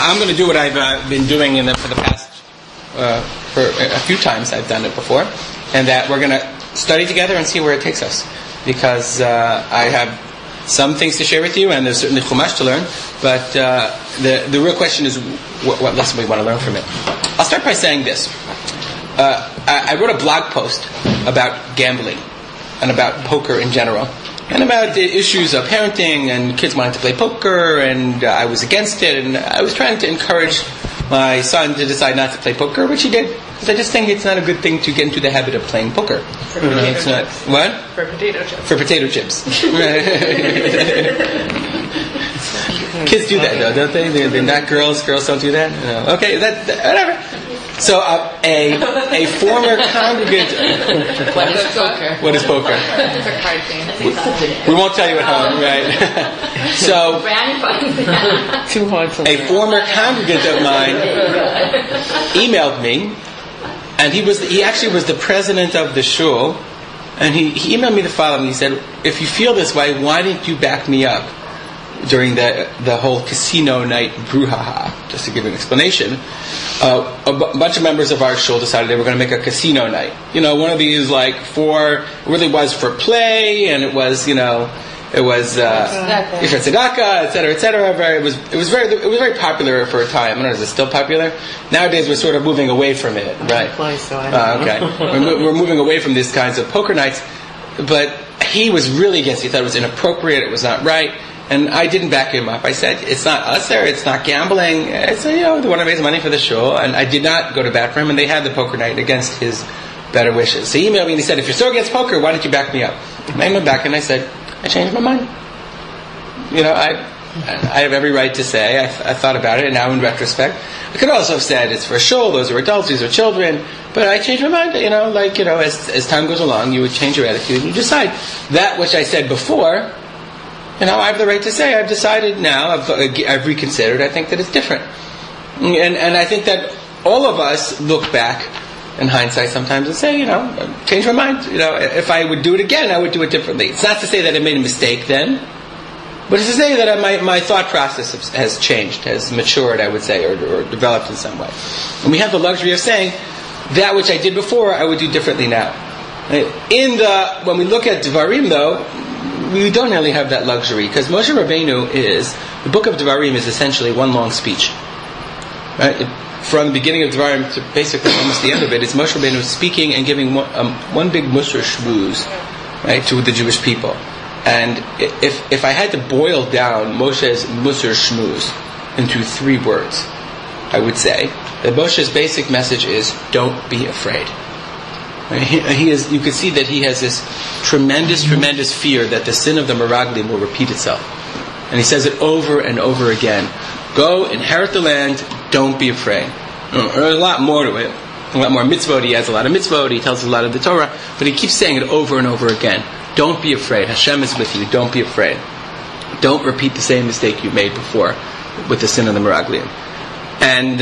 I'm going to do what I've been doing for a few times I've done it before, and that we're going to study together and see where it takes us, because I have some things to share with you, and there's certainly Chumash to learn, but the real question is what lesson we want to learn from it. I'll start by saying this. I wrote a blog post about gambling and about poker in general, and about the issues of parenting and kids wanting to play poker, and I was against it, and I was trying to encourage my son to decide not to play poker, which he did, because I just think it's not a good thing to get into the habit of playing poker. For potato chips. Not, what? For potato chips. For potato chips. Kids do that, though, don't they? They're not girls. Girls don't do that? No. Okay, that whatever. So a former congregant... What is poker? What is poker? It's a card game. We won't tell you at home, right? So a former congregant of mine emailed me, and he actually was the president of the shul, and he emailed me the following. He said, if you feel this way, why didn't you back me up during the whole casino night brouhaha? Just to give an explanation, a bunch of members of our shul decided they were going to make a casino night. You know, one of these for play, and it was for tzedakah, etc., etc. It was very popular for a time. I don't know, is it still popular? Nowadays, we're sort of moving away from it, right? We're moving away from these kinds of poker nights. But he was really against it. He thought it was inappropriate. It was not right. And I didn't back him up. I said, it's not us there, it's not gambling. It's, they want to raise money for the shul. And I did not go to bat for him, and they had the poker night against his better wishes. So he emailed me and he said, if you're so against poker, why don't you back me up? And I went back and I said, I changed my mind. I have every right to say, I thought about it, and now in retrospect, I could also have said, it's for shul, those are adults, these are children, but I changed my mind, as time goes along, you would change your attitude and you decide. That which I said before, I have the right to say, I've decided now, I've reconsidered, I think that it's different. And I think that all of us look back in hindsight sometimes and say, change my mind. If I would do it again, I would do it differently. It's not to say that I made a mistake then, but it's to say that my thought process has changed, has matured, I would say, or developed in some way. And we have the luxury of saying, that which I did before, I would do differently now. When we look at Dvarim, though, we don't really have that luxury, because Moshe Rabbeinu the book of Dvarim is essentially one long speech. Right? From the beginning of Dvarim to basically almost the end of it, it's Moshe Rabbeinu speaking and giving one big musr shmuz, right, to the Jewish people. And if I had to boil down Moshe's musr shmuz into three words, I would say that Moshe's basic message is, don't be afraid. You can see that he has this tremendous fear that the sin of the Meraglim will repeat itself. And he says it over and over again. Go, inherit the land, don't be afraid. There's a lot more to it. A lot more mitzvot. He has a lot of mitzvot. He tells a lot of the Torah. But he keeps saying it over and over again. Don't be afraid. Hashem is with you. Don't be afraid. Don't repeat the same mistake you made before with the sin of the Meraglim. And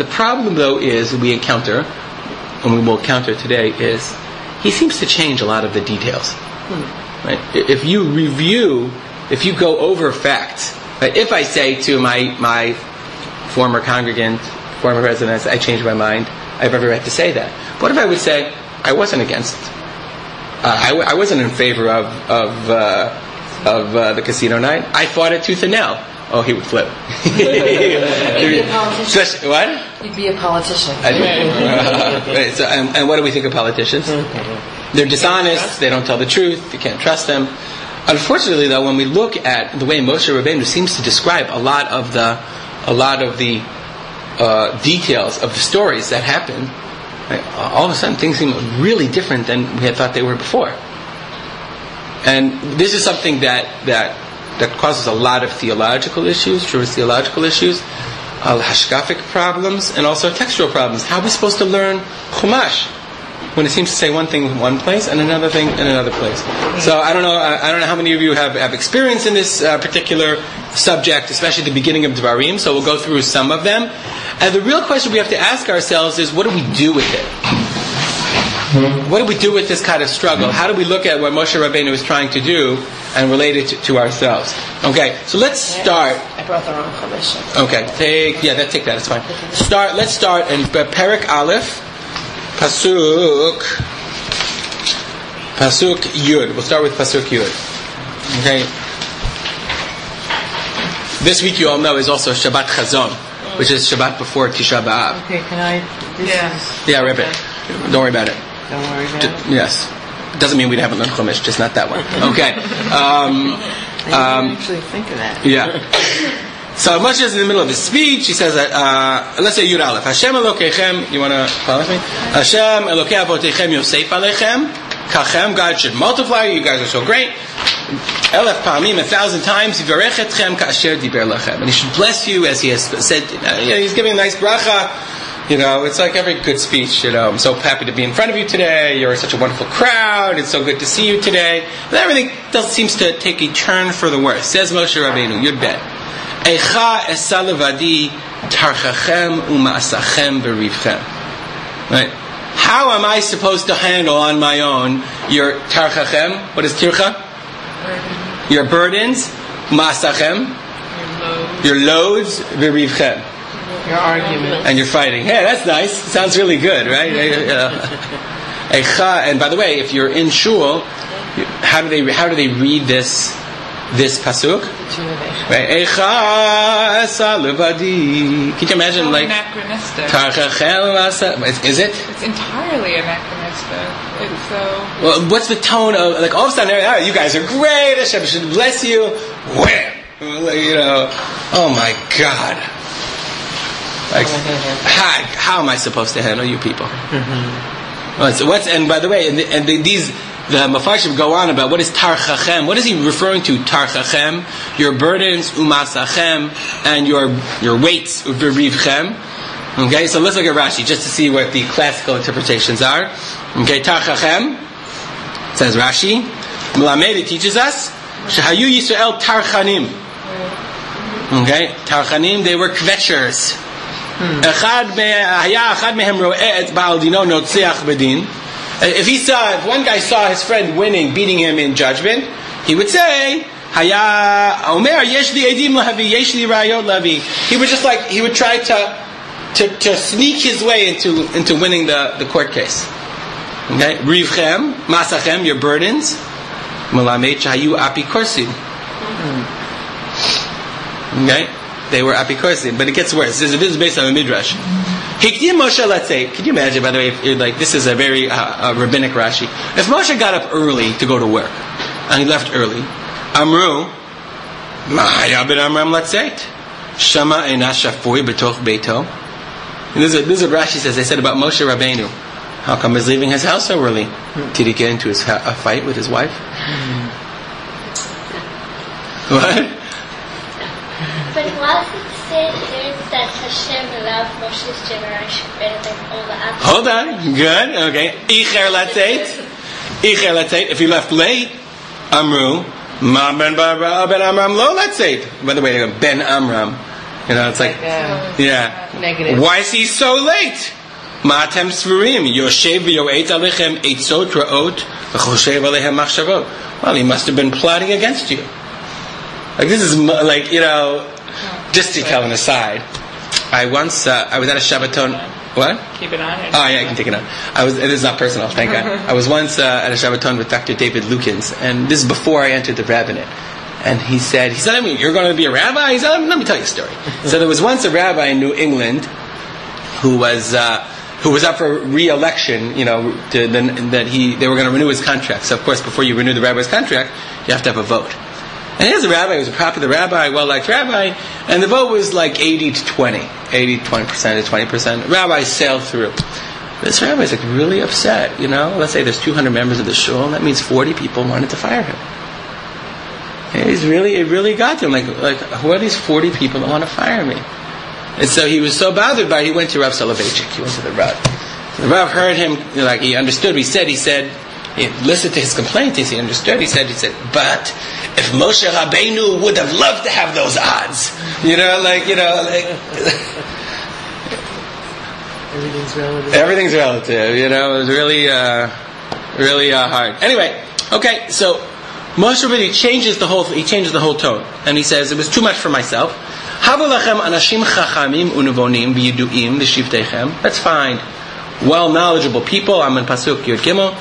the problem, though, is we will encounter today, is he seems to change a lot of the details. Right? If you review, if you go over facts, right? If I say to my former congregant, former president, I changed my mind, I have every right to say that. What if I would say, I wasn't against, I wasn't in favor of the casino night, I fought it tooth and nail. Oh, he would flip. You'd be a politician. What? You'd be a politician. Right, so, and what do we think of politicians? They're dishonest, they don't tell the truth, you can't trust them. Unfortunately, though, when we look at the way Moshe Rabbeinu seems to describe a lot of the details of the stories that happen, right, all of a sudden things seem really different than we had thought they were before. And this is something that causes a lot of theological issues, Jewish theological issues, hashkafic problems, and also textual problems. How are we supposed to learn Chumash when it seems to say one thing in one place and another thing in another place? So I don't know how many of you have experience in this particular subject, especially the beginning of Dvarim, so we'll go through some of them. And the real question we have to ask ourselves is, what do we do with it? What do we do with this kind of struggle? How do we look at what Moshe Rabbeinu is trying to do and relate it to ourselves? Okay, so let's start I brought the wrong permission. Okay, take that. It's fine. Okay. Let's start in Perik Aleph, Pasuk Yud. We'll start with Pasuk Yud. Okay. This week, you all know, is also Shabbat Chazon, which is Shabbat before Tisha B'Av. Okay, can I? Yeah, rip it. Don't worry about it. Yes. Doesn't mean we'd haven't learned Chumash, just not that one. Okay. I didn't actually think of that. Yeah. So Moshe is in the middle of his speech. He says that, let's say Yud Aleph. Hashem Elokechem, you want to follow me? Hashem Elokei Avotechem Yosef Alechem. Kachem, God should multiply you. You guys are so great. Elef Pamim, 1,000 times. Yivarech etchem kasher diber lachem. And he should bless you as he has said. He's giving a nice bracha. It's like every good speech. I'm so happy to be in front of you today. You're such a wonderful crowd. It's so good to see you today. But everything seems to take a turn for the worse. Says Moshe Rabbeinu, Yud Bet. Eicha esa levadi tarchachem umasachem berivchem. Right? How am I supposed to handle on my own your tarchachem? What is tircha? Burden. Your burdens. Masachem. Your loads. Virivchem. Your arguments. And your fighting. Hey, that's nice. Sounds really good, right? And by the way, if you're in shul, how do they read this pasuk? Eicha esa levadi. Can you imagine anachronistic. Tarchachel asa? Is it? It's entirely anachronistic. It's so. Well, what's the tone of all of a sudden? Oh, you guys are great. Hashem should bless you. Wham! Oh my God. How am I supposed to handle you people? Mm-hmm. So and by the way, these. The Mefarshim go on about what is Tarchachem. What is he referring to? Tarchachem, your burdens, Umasachem, and your weights, Uberivchem. Okay, so let's look at Rashi just to see what the classical interpretations are. Okay, Tarchachem, says Rashi. Melamed teaches us, Shehayu Yisrael Tarchanim. Okay, Tarchanim, they were kvetchers. Achad mehem ro'eh et ba'al dino notziach bedin. If one guy saw his friend winning, beating him in judgment, he would say, "Haya Omer yesh li edim lahavi, yesh li rayot lahavi." He would just he would try to sneak his way into winning the court case. Okay, Rivchem, Masachem, your burdens, Melamed Shayu Apikorsim. Okay, they were Apikorsim, but it gets worse. This is based on a midrash. Hikdim Moshe, let's say, could you imagine, by the way, if you're this is a very rabbinic Rashi. If Moshe got up early to go to work, and he left early, Amru, Ma'aya ben Amram latzeit, Shama eina shafui b'toch beito. This is what Rashi says, they said about Moshe Rabbeinu. How come he's leaving his house so early? Did he get into a fight with his wife? What? But why does it say here that Hashem loved Moshe's generation better than all the others? Hold on, good, okay. Icher latzeit. If he left late, Amru, Ma ben Amram lo latzeit. By the way, Ben Amram. It's negative. Why is he so late? Ma'atem svurim yoshev yo'et alechem etzot ra'ot v'choshev alechem machshavot. Well, he must have been plotting against you. This is just to tell an aside. I once I was at a Shabbaton. What? Keep it on. Oh yeah, I can take it on. It is not personal, thank God. I was once at a Shabbaton with Dr. David Lukins, and this is before I entered the rabbinate. And he said, "I mean, you're going to be a rabbi." He said, "Let me tell you a story." So there was once a rabbi in New England who was up for re-election, they were going to renew his contract. So of course, before you renew the rabbi's contract, you have to have a vote. And he was a rabbi, he was a popular rabbi, well-liked rabbi, and the vote was 80% to 20%. Rabbis sailed through. This rabbi's really upset, Let's say there's 200 members of the shul, and that means 40 people wanted to fire him. And it really got to him, who are these 40 people that want to fire me? And so he was so bothered by it, he went to Rav Soloveitchik, he went to the Rav. The Rav heard him, he understood what he said, he listened to his complaint. He understood. He said, but if Moshe Rabbeinu would have loved to have those odds, everything's relative. Everything's relative. It was really hard. Anyway, okay. So Moshe Rabbeinu changes the whole tone, and he says it was too much for myself. Anashim chachamim unevonim v'yiduim v'shivteichem. Let's find well-knowledgeable people. I'm in Pasuk Yud Gimel.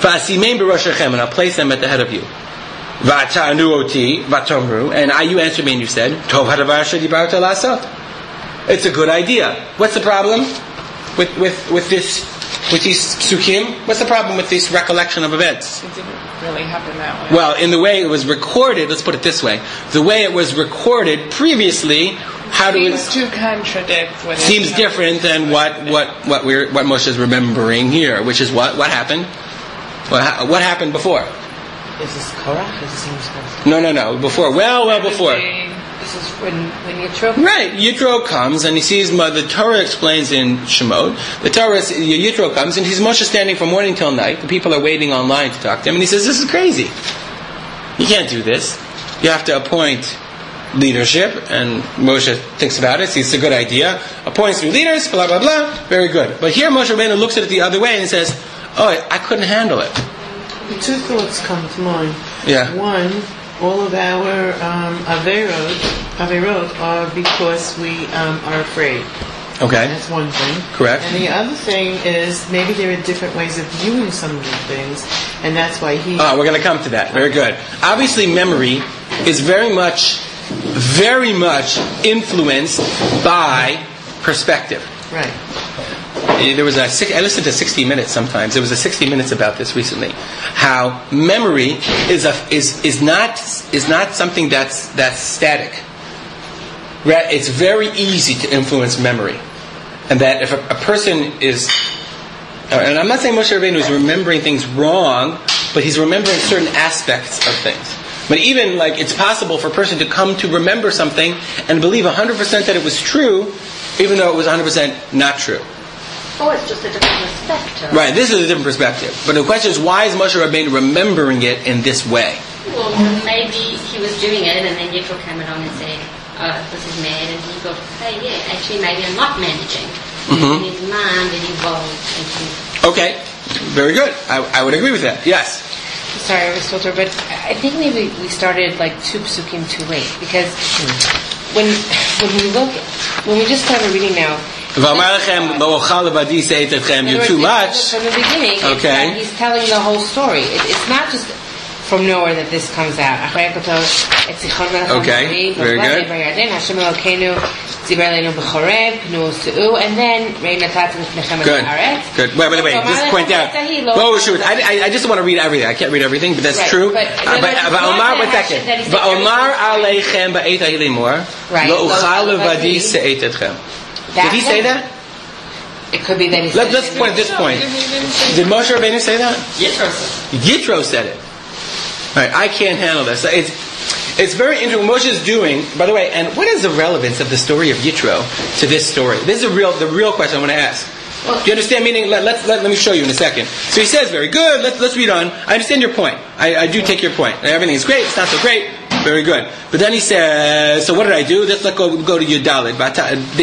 V'asimem b'roshechem, and I'll place them at the head of you. V'atanu oti v'atomru, and you answered me and you said, Tov hadavar shedibarta la'asot. It's a good idea. What's the problem with this? With these psukim, what's the problem with this recollection of events? It didn't really happen that way. Well, in the way it was recorded, let's put it this way: the way it was recorded previously, seems different than what Moshe is remembering here, which is what happened. What happened before? Is this Korach? No. Before. Well, before. This is when Yitro comes. Right, Yitro comes and he sees the Torah explains in Shemot. The Torah, Yitro comes and he's Moshe standing from morning till night. The people are waiting online to talk to him, and he says, "This is crazy. You can't do this. You have to appoint leadership." And Moshe thinks about it, sees it's a good idea, appoints new leaders, blah blah blah. Very good. But here Moshe Rabbeinu looks at it the other way and says, "Oh, I couldn't handle it." Two thoughts come to mind. Yeah. One. All of our averot are because we are afraid. Okay. That's one thing. Correct. And the other thing is maybe there are different ways of viewing some of these things, and that's why he... we're going to come to that. Very good. Obviously, memory is very much influenced by perspective. Right. There was I listened to 60 Minutes sometimes. There was a 60 Minutes about this recently. How memory is not something that's static. It's very easy to influence memory, and that if a person is, and I'm not saying Moshe Rabbeinu is remembering things wrong, but he's remembering certain aspects of things. But even it's possible for a person to come to remember something and believe 100% that it was true, even though it was 100% not true. Or it's just a different perspective. Right, this is a different perspective. But the question is, why is Moshe Rabbeinu remembering it in this way? Well, maybe he was doing it, and then Yitro came along and said, "Oh, this is mad," and he thought, "Hey, yeah, actually, maybe I'm not managing." Mm-hmm. And his mind is involved. Okay, very good. I would agree with that. Yes. Sorry, I was filtered, but I think maybe we started two psukim too late, because when we just started reading now. You're too much. From the beginning, okay. He's telling the whole story. It's not just from nowhere that this comes out. Okay, very good. And then good. Wait. Just point out. I just want to read everything. I can't read everything, but that's right, true. But did he say that? It could be that he said it. Let's point at this point. Did Moshe Rabbeinu say that? Yitro said it. All right, I can't handle this. It's very interesting. Moshe is doing, by the way, and what is the relevance of the story of Yitro to this story? This is the real question I want to ask. Do you understand? Meaning, let me show you in a second. So he says, very good, let's read on. I understand your point. I do take your point. Everything is great, it's not so great. Very good. But then he says, so what did I do? Let's go to Yud Dalet.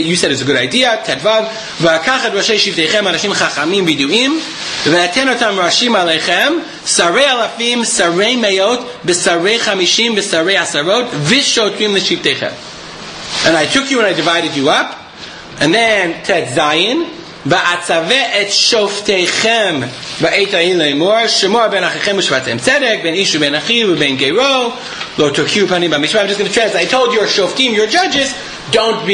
You said it's a good idea. Tetvav. V'akachat roshei shivteichem anashim chachamim viduim. V'aten otam roshim aleichem. Sarei alafim, sarei meyot, b'sarei chamishim, b'sarei asarot, v'shotrim l'shivteichem. And I took you and I divided you up. And then Tet Zayin. Va'atzaveh et shofteichem va'etayin le'mor shemor ben achichem u'shvatem tzedek ben ish u'ben achiv u'ben geiro lo tokyu panim ba'mishma. I'm just going to translate. I told your shoftim, your judges, don't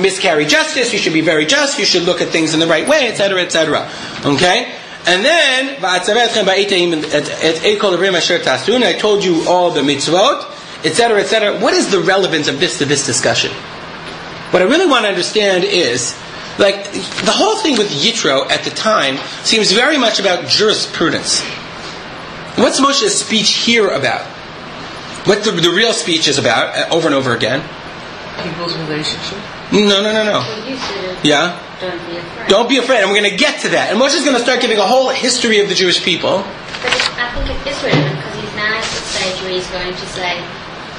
miscarry justice. You should be very just. You should look at things in the right way, etc., etc. Okay. And then va'atzaveh etchem va'etayin et kol avrim asher tasun. I told you all the mitzvot, etc., etc. What is the relevance of this to this discussion? What I really want to understand is. The whole thing with Yitro at the time seems very much about jurisprudence. What's Moshe's speech here about? What the real speech is about, over and over again? People's relationship? No. Yeah? Don't be afraid. And we're going to get to that. And Moshe's going to start giving a whole history of the Jewish people. But I think it is relevant, because he's now at the stage where he's going to say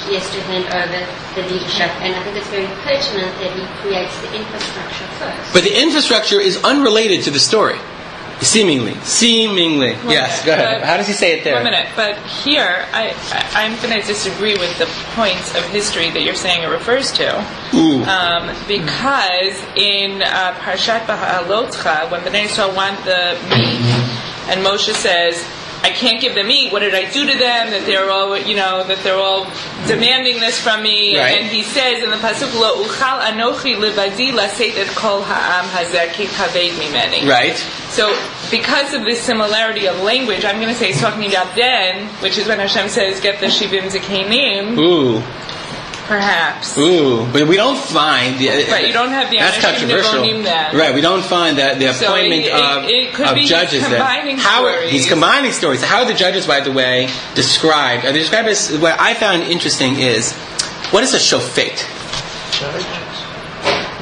he has to hand over the leadership, and I think it's very pertinent that he creates the infrastructure first. But the infrastructure is unrelated to the story. Seemingly. Well, yes, go ahead. How does he say it there? 1 minute. But here, I'm going to disagree with the points of history that you're saying it refers to. Ooh. Because in Parshat Ba'alotcha, when Bnei Yisrael want the meat, and Moshe says, I can't give them meat. What did I do to them? That they're all, that they're all demanding this from me. Right. And he says in the pasuk, "Lo uchal anochi levadi laset et kol ha'am hazeh ki kaved mimeni." Right. So, because of this similarity of language, I'm going to say he's talking about then, which is when Hashem says, "Get the shivim zekenim." Ooh. Perhaps. Ooh, but we don't find the. Right, you don't have the. That's controversial. Right, we don't find that the appointment of judges there. He's combining stories. How are the judges, by the way, described? Are they described as what I found interesting is what is a shofet?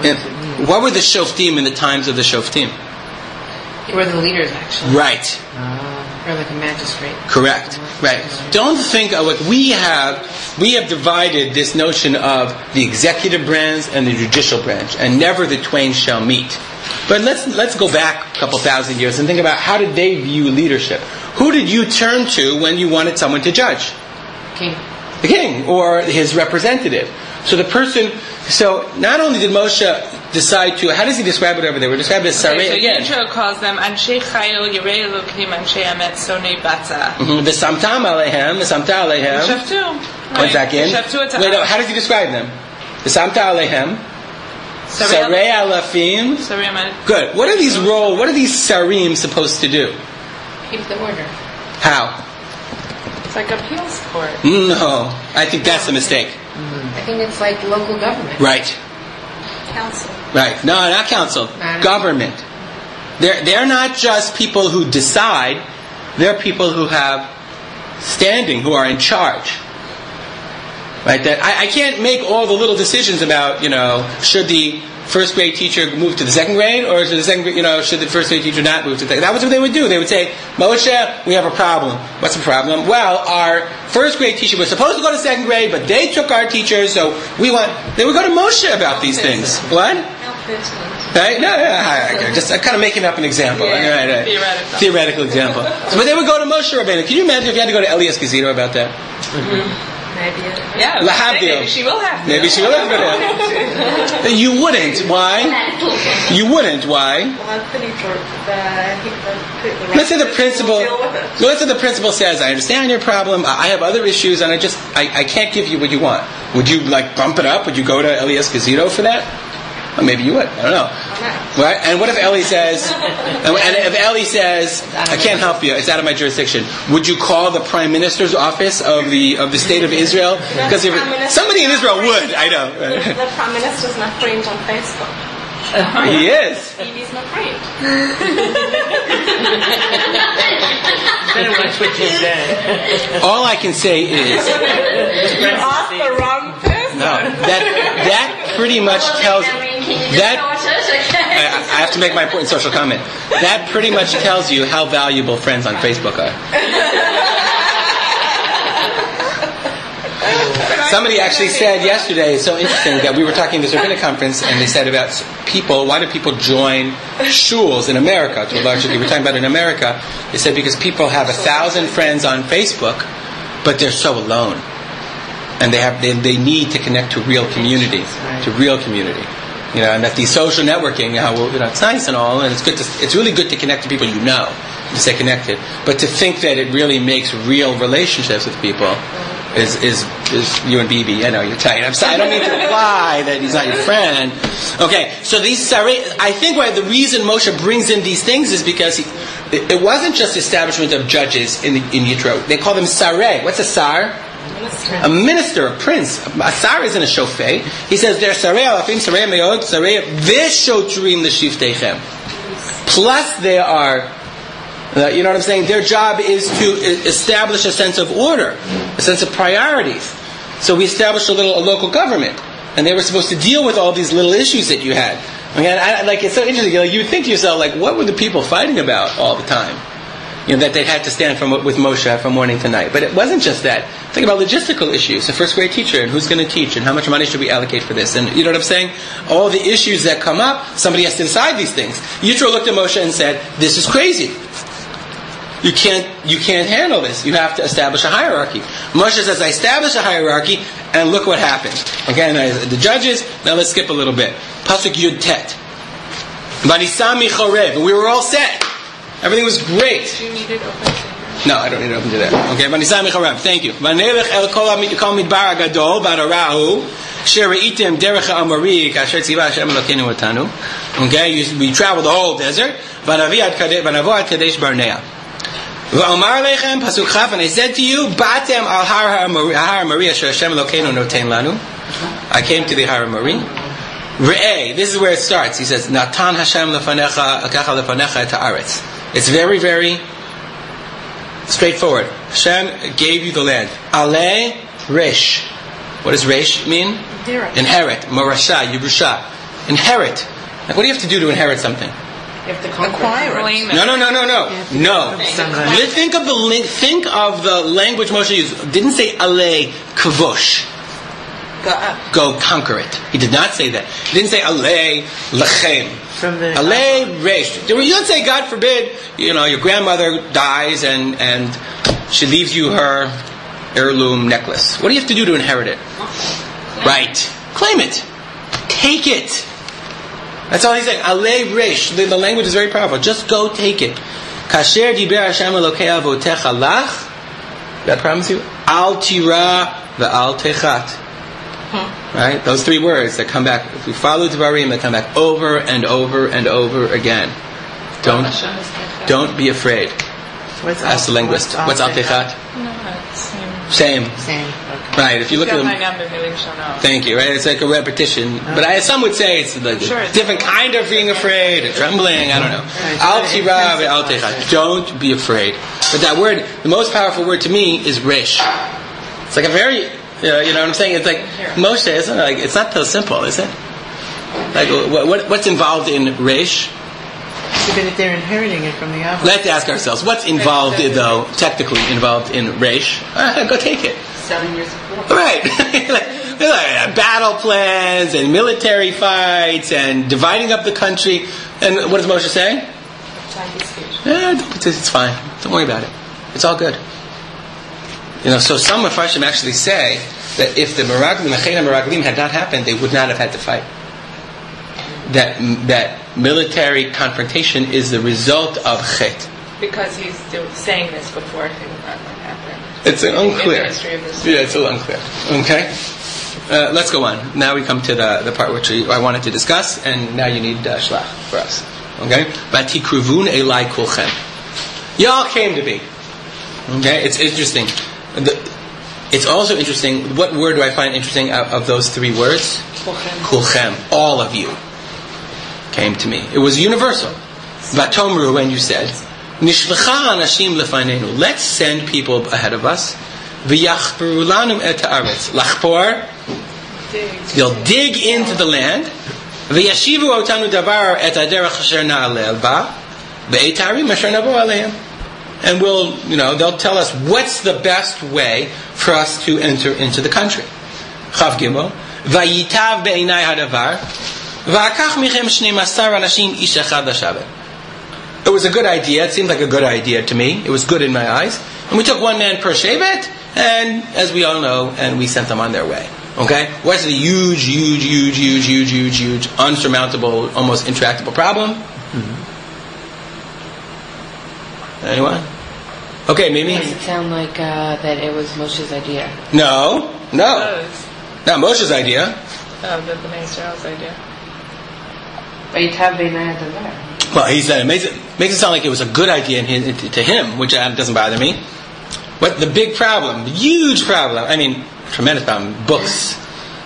Judges. What were the shoftim in the times of the shoftim? They were the leaders, actually. Right. Or like a magistrate. Correct. Right. Don't think of what we have divided this notion of the executive branch and the judicial branch, and never the twain shall meet. But let's go back a couple thousand years and think about how did they view leadership? Who did you turn to when you wanted someone to judge? King. The king or his representative. So not only did Moshe decide to, how does he describe it over there? We're described as Sarei again. So Yitro calls them Anshei Chayil, Yerei Elokechem, Anshei Emet, Sonei Batza. V'samtam aleihem, v'samta aleihem. V'shavtu. One second. Wait, no, how does he describe them? V'samta aleihem. Sarei Alafim. Sarei Alafim. Good. What are these roles, what are these Sarim supposed to do? Keep the order. How? It's like appeals court. No, I think that's a mistake. I think it's like local government. Right. Council. Right. No, not council. Government. They're not just people who decide. They're people who have standing, who are in charge. Right. That I can't make all the little decisions about, should the first grade teacher move to the second grade, or should the second grade, should the first grade teacher not move to the second? That was what they would do. They would say, Moshe, we have a problem. What's the problem? Well, our first grade teacher was supposed to go to second grade, but they took our teacher, so they would go to Moshe about these things. What? Right? No, just kind of making up an example. Yeah, right. Theoretical example. So, but they would go to Moshe Rabbeinu. Can you imagine if you had to go to Elias Gazito about that? Mm-hmm. Yeah, maybe she will have. Maybe she will have. You wouldn't. Why? You wouldn't. Why? Let's say the principal. Let's say the principal says, "I understand your problem. I have other issues, and I can't give you what you want." Would you bump it up? Would you go to Elias Gazito for that? Well, maybe you would. I don't know. Right? And what if Ellie says, I can't help you, it's out of my jurisdiction. Would you call the Prime Minister's office of the State of Israel? Because somebody in Israel would, I know. The Prime Minister's not framed on Facebook. He is. TV's not framed. Better watch what you say. All I can say is, you asked the wrong person. No, that pretty much tells. I have to make my important social comment. That pretty much tells you how valuable friends on Facebook are. Somebody actually said yesterday, it's so interesting, that we were talking at this rabbinic conference, and they said about people, why do people join shuls in America? To a large degree, we're talking about in America. They said because people have 1,000 friends on Facebook, but they're so alone, and they need to connect to real community, and that the social networking, it's nice and all, and it's good. It's really good to connect to people you know, to stay connected. But to think that it really makes real relationships with people is you and BB. I know you're tight. I'm sorry. I don't mean to imply that he's not your friend. Okay. So these I think why the reason Moshe brings in these things is because it wasn't just establishment of judges in Yitro. They call them sarei. What's a sar? A minister, a prince. A sar isn't a shofet. He says, they're sarei alafim, sarei meod, sarei v'shotrim l'shivteichem. Plus they are, you know what I'm saying? Their job is to establish a sense of order, a sense of priorities. So we established a local government. And they were supposed to deal with all these little issues that you had. Again, it's so interesting. You think to yourself, what were the people fighting about all the time? that they had to stand with Moshe from morning to night. But it wasn't just that. Think about logistical issues. A first grade teacher, and who's going to teach, and how much money should we allocate for this? And you know what I'm saying? All the issues that come up, somebody has to decide these things. Yitro looked at Moshe and said, "This is crazy. You can't handle this. You have to establish a hierarchy." Moshe says, "I establish a hierarchy, and look what happened." Okay, now the judges. Now let's skip a little bit. Pasuk Yud Tet. Vanisami Chorev. We were all set. Everything was great. Do you need it open? No, I don't need it open to that. Okay, Vanisami Chorev. Thank you. Vanelech el kol midbar gadol bararahu shereitem derech ha'amori kasher tziva Hashem Elokenu otanu. Okay, we traveled the whole desert. Vanavo ad kadesh barnea. Va'omar lechem pasuk chaf, and I said to you, batem al har ha'amori asher Hashem Elokenu noten lanu. I came to the har ha'amori. Re'eh, this is where it starts. He says, Natan Hashem lefanecha, akacha lefanecha et ha'aretz. It's very, very straightforward. Hashem gave you the land. Ale resh. What does resh mean? Inherit. Marasha, Yerusha. Inherit. Like, what do you have to do to inherit something? You have to acquire it. No. Think of the language Moshe used. It didn't say ale kavosh. Go conquer it. He did not say that. He didn't say alei lechem. Alei resh. You don't say, God forbid, your grandmother dies and she leaves you her heirloom necklace. What do you have to do to inherit it? Right. Claim it. Take it. That's all he's saying. Alei resh. The language is very powerful. Just go take it. Kasher diber Hashem Elokei avotecha lach. Did I promise you? Al tira ve'al techat. Right? Those three words that come back. If we follow Dvarim, they come back over and over and over again. Don't be afraid. Ask the linguist. What's al techat? No, same. Okay. Right. If you look at them. Thank you. Right? It's like a repetition. Okay. But some would say it's like a different kind of being afraid, or trembling. I don't know. Al tira ve al techat. Don't be afraid. But that word, the most powerful word to me, is resh. It's like a very. You know what I'm saying? It's like Moshe, isn't it? Like, it's not so simple, is it? Like, what's involved in Resh? So that they're inheriting it from the Avos. Let's ask ourselves, what's involved, though, technically involved in Resh? Go take it. 7 years of war. Right. like battle plans and military fights and dividing up the country. And what does Moshe say? It's fine. Don't worry about it. It's all good. So some Mefarshim actually say that if the Meraglim had not happened, they would not have had to fight. That military confrontation is the result of Chet. Because he's saying this before it happened. It's unclear. It's a little unclear. Okay? Let's go on. Now we come to the part which I wanted to discuss, and now you need Shlach for us. Okay? Vatikruvun elai kulchem. Y'all came to me. Okay? It's interesting. It's also interesting. What word do I find interesting of those three words? Kulchem. All of you came to me. It was universal. Vatomru, when you said, Nishlecha Anashim lefanenu. Let's send people ahead of us. V'yachporu lanu et haaretz. Lachpor. They'll dig into the land. V'yashivu otanu davar et haderech asher na'aleh ba. Ve'et ha'arim asher navo aleihem. And they'll tell us what's the best way for us to enter into the country. Chav Gimel, vayitav be'enai hadavar, va'akach michem 12 anashim ish echad l'shabbat. It was a good idea. It seemed like a good idea to me. It was good in my eyes. And we took one man per shevet, and as we all know, and we sent them on their way. Okay? What's the huge, unsurmountable, almost intractable problem? Anyone? Okay, Mimi? Does it sound like that it was Moshe's idea? No. Not Moshe's idea. Oh, but the Mitzrayim's idea. Well, he said it makes it sound like it was a good idea to him, which doesn't bother me. What the big problem, huge problem, tremendous problem, books,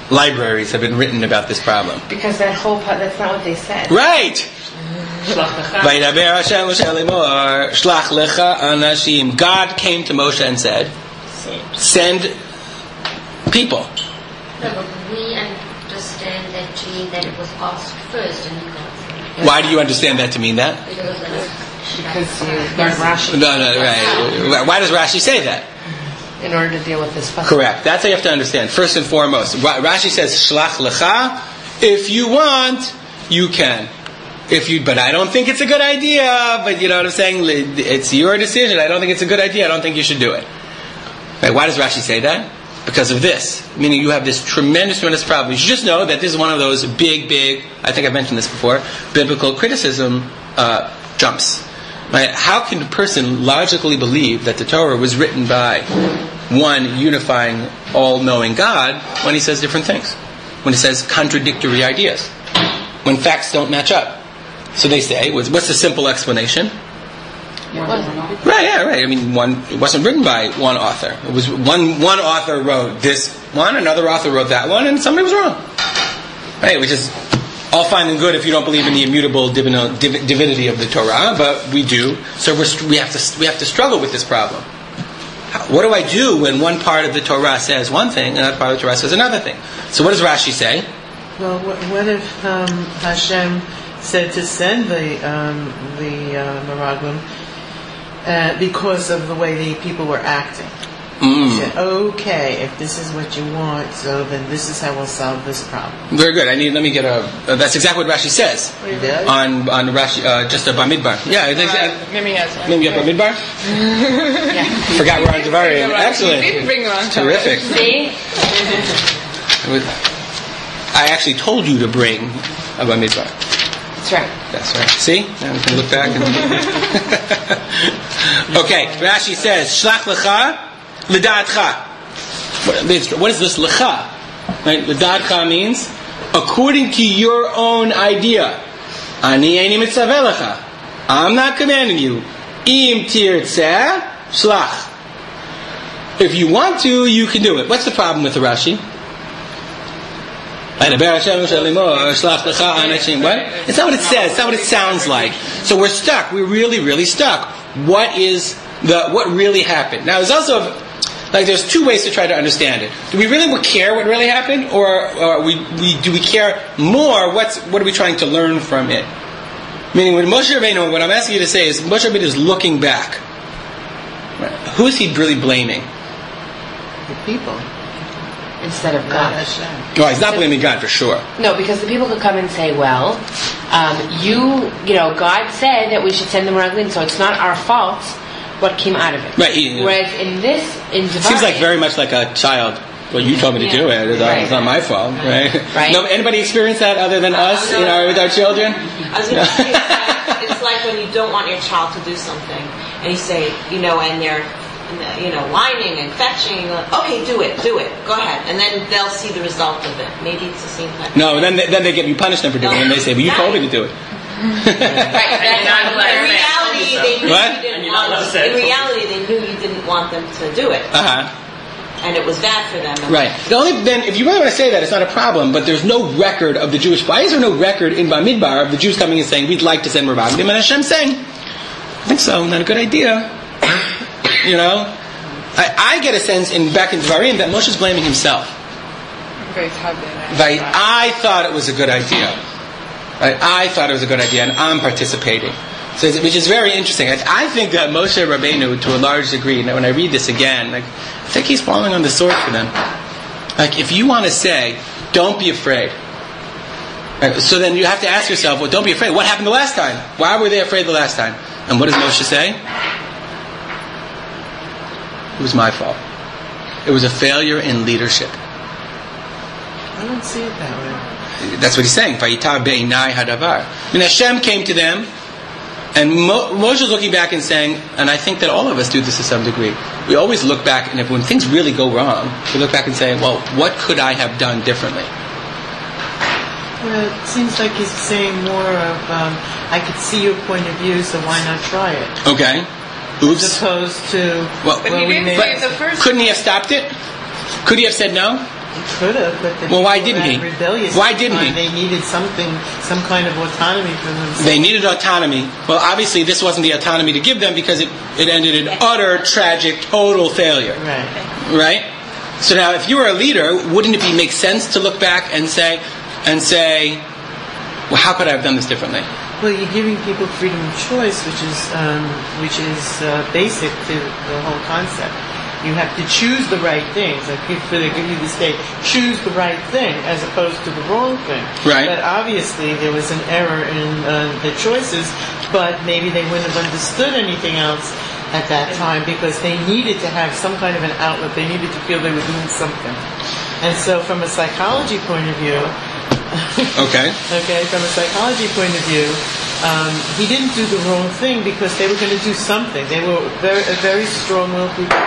libraries have been written about this problem. Because that whole part, that's not what they said. Right! Shlach Lecha Anashim. God came to Moshe and said, "Send people." No, but we understand that to mean that it was asked first. Why do you understand that to mean that? Because Because you learn Rashi. No, right. Why does Rashi say that? In order to deal with this pasuk. Correct. That's how you have to understand. First and foremost, Rashi says, Shlach Lecha, if you want, you can. But I don't think it's a good idea, but you know what I'm saying? It's your decision. I don't think it's a good idea. I don't think you should do it. Right? Why does Rashi say that? Because of this. Meaning you have this tremendous problem. You should just know that this is one of those big, I think I've mentioned this before, biblical criticism jumps. Right? How can a person logically believe that the Torah was written by one unifying, all-knowing God when he says different things? When he says contradictory ideas? When facts don't match up? So they say, what's the simple explanation? Right. I mean, it wasn't written by one author. It was one author wrote this one, another author wrote that one, and somebody was wrong. Right, which is all fine and good if you don't believe in the immutable divinity of the Torah, but we do. So we have to struggle with this problem. What do I do when one part of the Torah says one thing and another part of the Torah says another thing? So what does Rashi say? Well, what if Hashem said to send the Meraglim because of the way the people were acting? He said, okay, if this is what you want, so then this is how we'll solve this problem. Very good. Let me get a... that's exactly what Rashi says. What he did? On Rashi, just a Bamidbar. Yeah, I think... Mimi has Bamidbar? Yeah. Forgot we're on Dvarim. Excellent. Terrific. See? I actually told you to bring a Bamidbar. That's right. That's right. See? Now we can look back and... Okay, Rashi says, Shlach Lecha... L'da'atcha. What is this lecha? Right? L'da'atcha means according to your own idea. Ani eini mitzaveh lecha. I'm not commanding you. Im tirtzeh shlach. If you want to, you can do it. What's the problem with the Rashi? What? It's not what it says. It's not what it sounds like. So we're stuck. We're really stuck. What really happened? Now, there's also... there's two ways to try to understand it. Do we really care what really happened, or do we care more? What are we trying to learn from it? Meaning, when Moshe Rabbeinu, what I'm asking you to say is, Moshe Rabbeinu is looking back. Who is he really blaming? The people, instead of God. No, he's not blaming God for sure. No, because the people could come and say, well, God said that we should send the Meraglim, so it's not our fault. What came out of it. Right. Whereas in this, Dvarim, seems like very much like a child. Well, you told me to do it. It's not my fault, right? No, anybody experience that other than us, with our children? I was going to say, it's like when you don't want your child to do something, and you say, and they're, whining and fetching, and like, okay, do it, go ahead, and then they'll see the result of it. Maybe it's the same kind of thing. No, then they get you punished for doing it, and they say, well, you told me to do it. In reality, they knew you didn't want them to do it. And it was bad for them. Right. Then, if you really want to say that, it's not a problem, but there's no record of the Jewish... Why is there no record in Bamidbar of the Jews coming and saying, we'd like to send Meraglim, and Hashem saying, I think so, not a good idea. I get a sense back in Dvarim that Moshe's blaming himself. I thought it was a good idea. I thought it was a good idea, and I'm participating. So, which is very interesting. I think that Moshe Rabbeinu, to a large degree, when I read this again, I think he's falling on the sword for them. If you want to say, don't be afraid. So then you have to ask yourself, well, don't be afraid. What happened the last time? Why were they afraid the last time? And what does Moshe say? It was my fault. It was a failure in leadership. I don't see it that way. That's what he's saying. And Hashem came to them, and Moshe was looking back and saying, and I think that all of us do this to some degree. We always look back, and when things really go wrong, we look back and say, well, what could I have done differently? Well, it seems like he's saying more of, I could see your point of view, so why not try it? Okay. Oops. As opposed to... couldn't he have stopped it? Could he have said no? He could have, but the why didn't he? Why didn't he? They needed something, some kind of autonomy for themselves. They needed autonomy. Well, obviously, this wasn't the autonomy to give them because it ended in utter, tragic, total failure. Right. So now, if you were a leader, wouldn't it make sense to look back and say, well, how could I have done this differently? Well, you're giving people freedom of choice, which is basic to the whole concept. You have to choose the right things. Like if they give you the state, choose the right thing as opposed to the wrong thing. Right. But obviously there was an error in the choices, but maybe they wouldn't have understood anything else at that time because they needed to have some kind of an outlet. They needed to feel they were doing something. And so from a psychology point of view... Okay, from a psychology point of view, he didn't do the wrong thing because they were going to do something. They were very strong-willed people.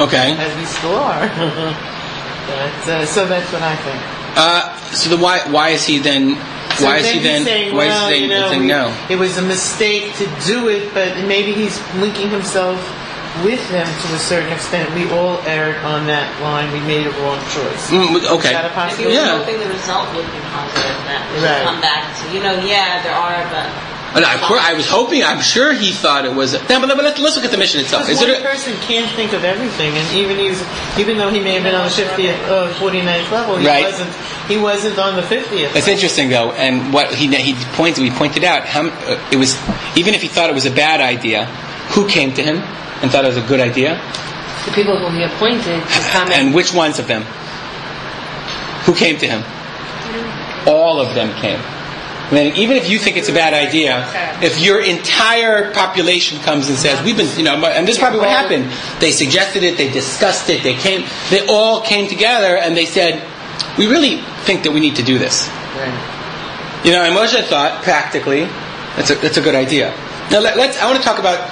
Okay. As we still are. So that's what I think. So why is he saying no? It was a mistake to do it, but maybe he's linking himself with them to a certain extent. We all erred on that line. We made a wrong choice. Okay. Is that a possibility? Yeah. I don't think the result would be positive. That would come back to, there are, but... No, of course, I was hoping, I'm sure he thought it was... No, but let's look at the mission itself. Because one person can't think of everything, and even though he may have been on the 49th level, he wasn't on the 50th. It's interesting, though, and what we pointed out, it was, even if he thought it was a bad idea, who came to him and thought it was a good idea? The people whom he appointed to come in. And which ones of them? Who came to him? All of them came. I mean, even if you think it's a bad idea, if your entire population comes and says, we've been, and this is probably what happened. They suggested it, they discussed it, they all came together and they said, we really think that we need to do this. Right. And Moshe thought, practically, that's a good idea. Now I want to talk about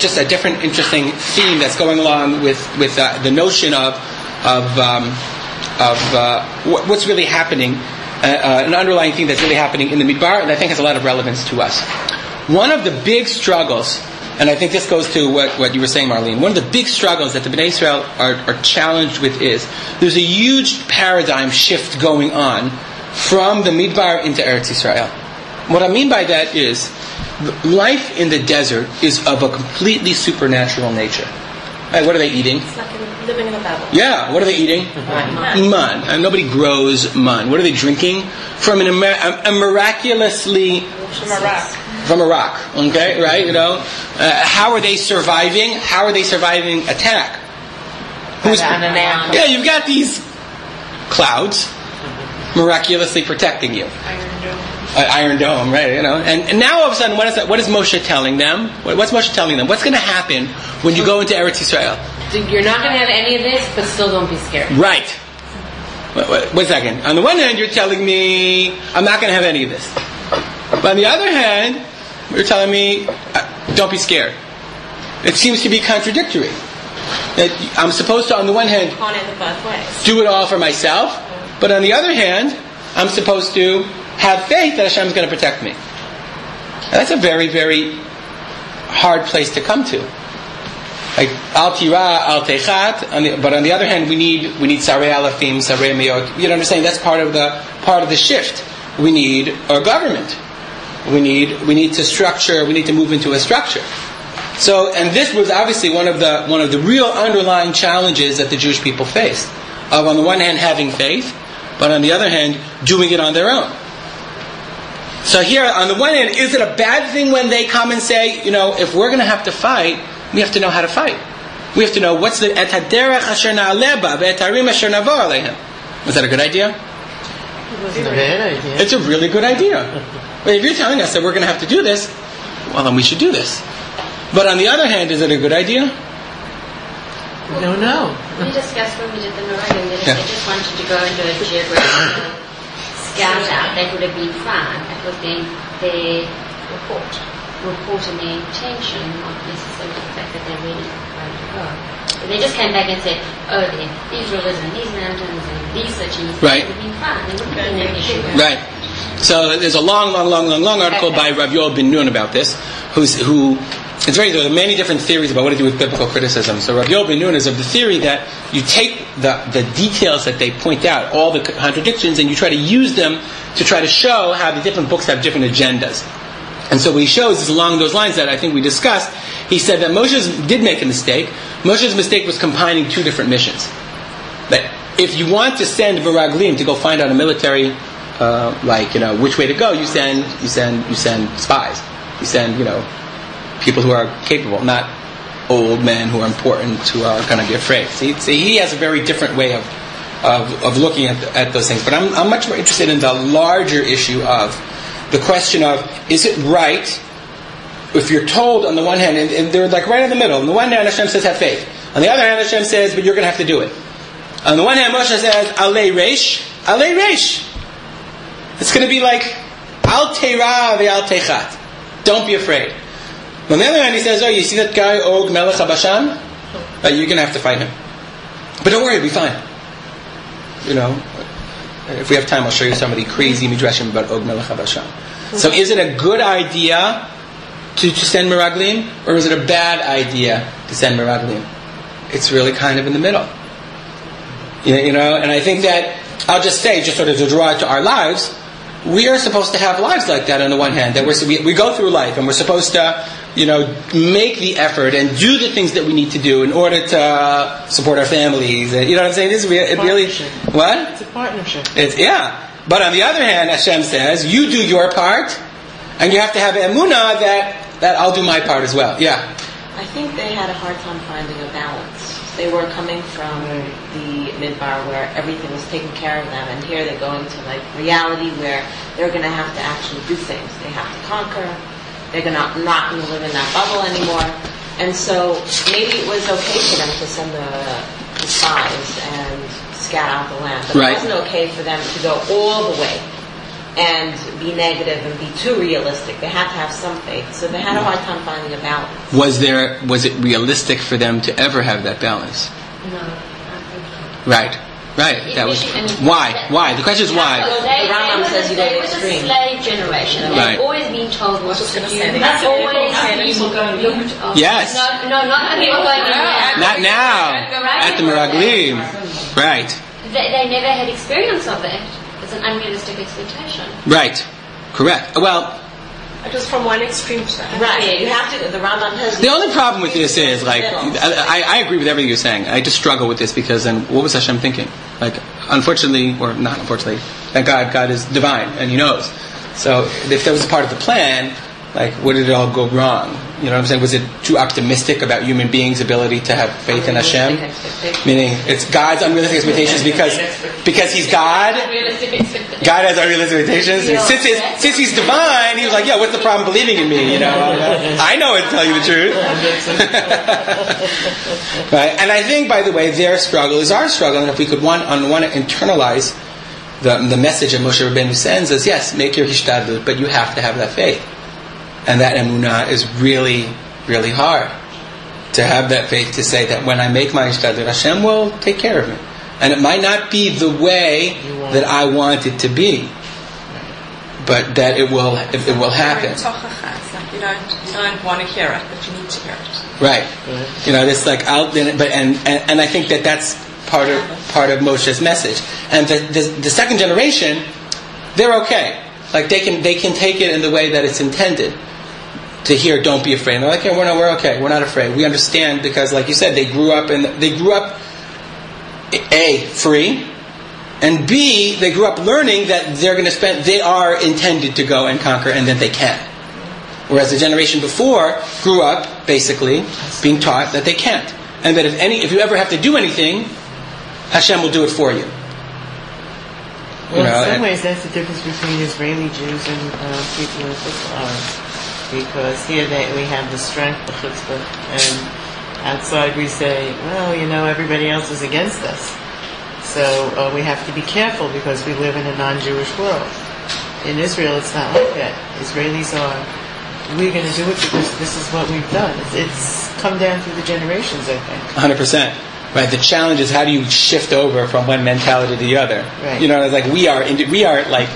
just a different interesting theme that's going along with the notion of what's really happening, an underlying thing that's really happening in the Midbar, and I think has a lot of relevance to us. One of the big struggles, and I think this goes to what you were saying, Marlene, one of the big struggles that the Bnei Israel are challenged with is there's a huge paradigm shift going on from the Midbar into Eretz Yisrael. What I mean by that is life in the desert is of a completely supernatural nature. Right, what are they eating? It's like living in a bubble. Yeah, what are they eating? Man. Nobody grows man. What are they drinking? From a miraculously... From a rock. Okay, right, how are they surviving? How are they surviving attack? Yeah, you've got these clouds miraculously protecting you. Iron Dome, right? And now all of a sudden, what is Moshe telling them? What's Moshe telling them? What's going to happen when you go into Eretz Yisrael? So you're not going to have any of this, but still don't be scared. Right. One second. On the one hand, you're telling me I'm not going to have any of this. But on the other hand, you're telling me don't be scared. It seems to be contradictory. That I'm supposed to, on the one hand, do it all for myself, but on the other hand, I'm supposed to have faith that Hashem is going to protect me. And that's a very, very hard place to come to. Like al tira, al techat. But on the other hand, we need Sarei Alafim, Sarei Miyot. You know what I'm saying? That's part of the shift. We need our government. We need to structure. We need to move into a structure. So, and this was obviously one of the real underlying challenges that the Jewish people faced. Of on the one hand having faith, but on the other hand doing it on their own. So here, on the one hand, is it a bad thing when they come and say, if we're going to have to fight, we have to know how to fight. We have to know what's the... Et haderech asher na'aleba ve'etarim asher navor aleihem. Was that a good idea? It wasn't a bad idea. It's a really good idea. But if you're telling us that we're going to have to do this, well, then we should do this. But on the other hand, is it a good idea? We don't know. We discussed when we did the Meraglim, they just wanted to go into a geographical... scout out, they would have been fine. That was their report and their intention, not necessarily the fact that they really wanted to go. But they just came back and said, these rivers and these mountains and these such and these would have been fine. They wouldn't have been an issue. Right. So there's a long article by Rav bin Nun about this, there are many different theories about what to do with biblical criticism. So Rav bin Nun is of the theory that you take the details that they point out, all the contradictions, and you try to use them to try to show how the different books have different agendas. And so what he shows is along those lines that I think we discussed. He said that Moshe did make a mistake. Moshe's mistake was combining two different missions. That if you want to send Meraglim to go find out a military which way to go, you send spies. You send, people who are capable, not old men who are important, who are going to be afraid. See, he has a very different way of looking at those things. But I'm much more interested in the larger issue of the question of, is it right if you're told on the one hand, and they're like right in the middle, on the one hand Hashem says have faith, on the other hand Hashem says, but you're going to have to do it. On the one hand Moshe says, alei reish. It's going to be like, al teira ve'al techat. Don't be afraid. On the other hand, he says, you see that guy, Og Melech HaBashan? You're going to have to fight him. But don't worry, it'll be fine. If we have time, I'll show you some of the crazy midrashim about Og Melech HaBashan. So is it a good idea to send Meraglim? Or is it a bad idea to send Meraglim? It's really kind of in the middle. And I think that, I'll just say, just sort of to draw it to our lives, we are supposed to have lives like that on the one hand. That we go through life and we're supposed to, make the effort and do the things that we need to do in order to support our families. You know what I'm saying? It's a partnership. But on the other hand, Hashem says, you do your part and you have to have emunah that I'll do my part as well. Yeah. I think they had a hard time finding a balance. They were coming from the Midbar where everything was taken care of them, and here they're going to reality where they're going to have to actually do things. They have to conquer. They're not going to live in that bubble anymore. And so maybe it was okay for them to send the spies and scout out the land. But It wasn't okay for them to go all the way and be negative and be too realistic. They had to have some faith. So they had a hard time finding a balance. Was it realistic for them to ever have that balance? No, I think so. Right. That was why? The question is why. The Rambam says you go to extreme. It was a slave generation. They've always been told what to do. That's always looked up. Yes. No, not people going in. Not now. At the Meraglim. Right. They never had experience of it. It's an unrealistic expectation. Right. Correct. Well, just from one extreme side. Right. You have to. The Rambam has. The only problem with this is I agree with everything you're saying. I just struggle with this because then what was Hashem thinking? Unfortunately, or not unfortunately, thank God, God is divine and He knows. So if that was a part of the plan, where did it all go wrong? You know what I'm saying? Was it too optimistic about human beings' ability to have faith in Hashem? Meaning, it's God's unrealistic expectations because He's God. God has unrealistic expectations. Since He's divine, He was like, what's the problem believing in me? I know it, to tell you the truth. Right? And I think, by the way, their struggle is our struggle. And if we could on one internalize the message that Moshe Rabbeinu sends us, yes, make your hishtadlut, but you have to have that faith. And that emunah is really, really hard to have that faith to say that when I make my hishtadlut, Hashem will take care of me. And it might not be the way that I want it to be, but that it will happen. It's like you don't want to hear it, but you need to hear it. Right. Good. It's out there. But and I think that's part of Moshe's message. And the second generation, they're okay. They can take it in the way that it's intended. To hear, don't be afraid. And they're like, we're okay. We're not afraid. We understand because, like you said, they grew up A, free, and B, they grew up learning that they are intended to go and conquer, and that they can. Whereas the generation before grew up basically being taught that they can't, and that if you ever have to do anything, Hashem will do it for you. Well, in some ways, that's the difference between Israeli Jews and people in Israel, because here we have the strength, the chutzpah, and outside we say, everybody else is against us. So we have to be careful because we live in a non-Jewish world. In Israel, it's not like that. Israelis are, we're going to do it because this is what we've done. It's come down through the generations, I think. 100%. Right, the challenge is how do you shift over from one mentality to the other? Right. We are I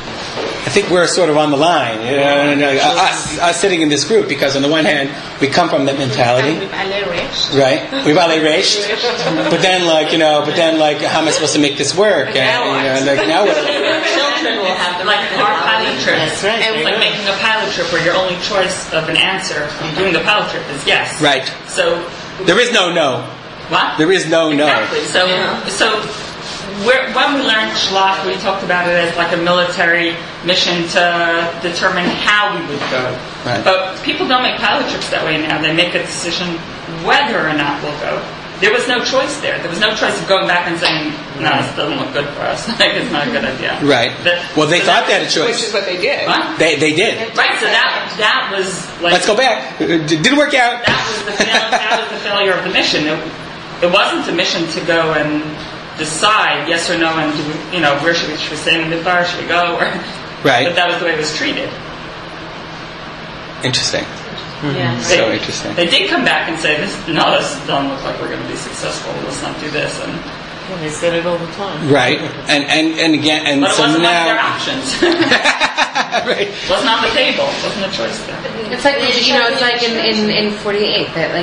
think we're sort of on the line. Us sitting in this group, because on the one hand we come from that mentality, we've alei reish, but then how am I supposed to make this work? Now what? Children will have them our pilot trip. That's right. It was making a pilot trip where your only choice of an answer from doing the pilot trip is yes. Right. So there is no no. What? There is no exactly. So when we learned Shlach, we talked about it as like a military mission to determine how we would go. Right. But people don't make pilot trips that way now. They make a decision whether or not we'll go. There was no choice there. There was no choice of going back and saying, no, this doesn't look good for us. Like, it's not a good idea. Right. They thought they had a choice. Which is what they did. What? They did. Right, so that was like... Let's go back. It didn't work out. That was the failure of the mission. It wasn't a mission to go and decide yes or no, and where should we stay in Bamidbar, should we go? Or, right. But that was the way it was treated. Interesting. Mm-hmm. Yeah. So interesting. They did come back and say, this doesn't look like we're going to be successful. Let's not do this. And they said it all the time. Right. And again, and but it so wasn't now... like their options. Right. It wasn't on the table. It wasn't a choice there. It's like in 48 that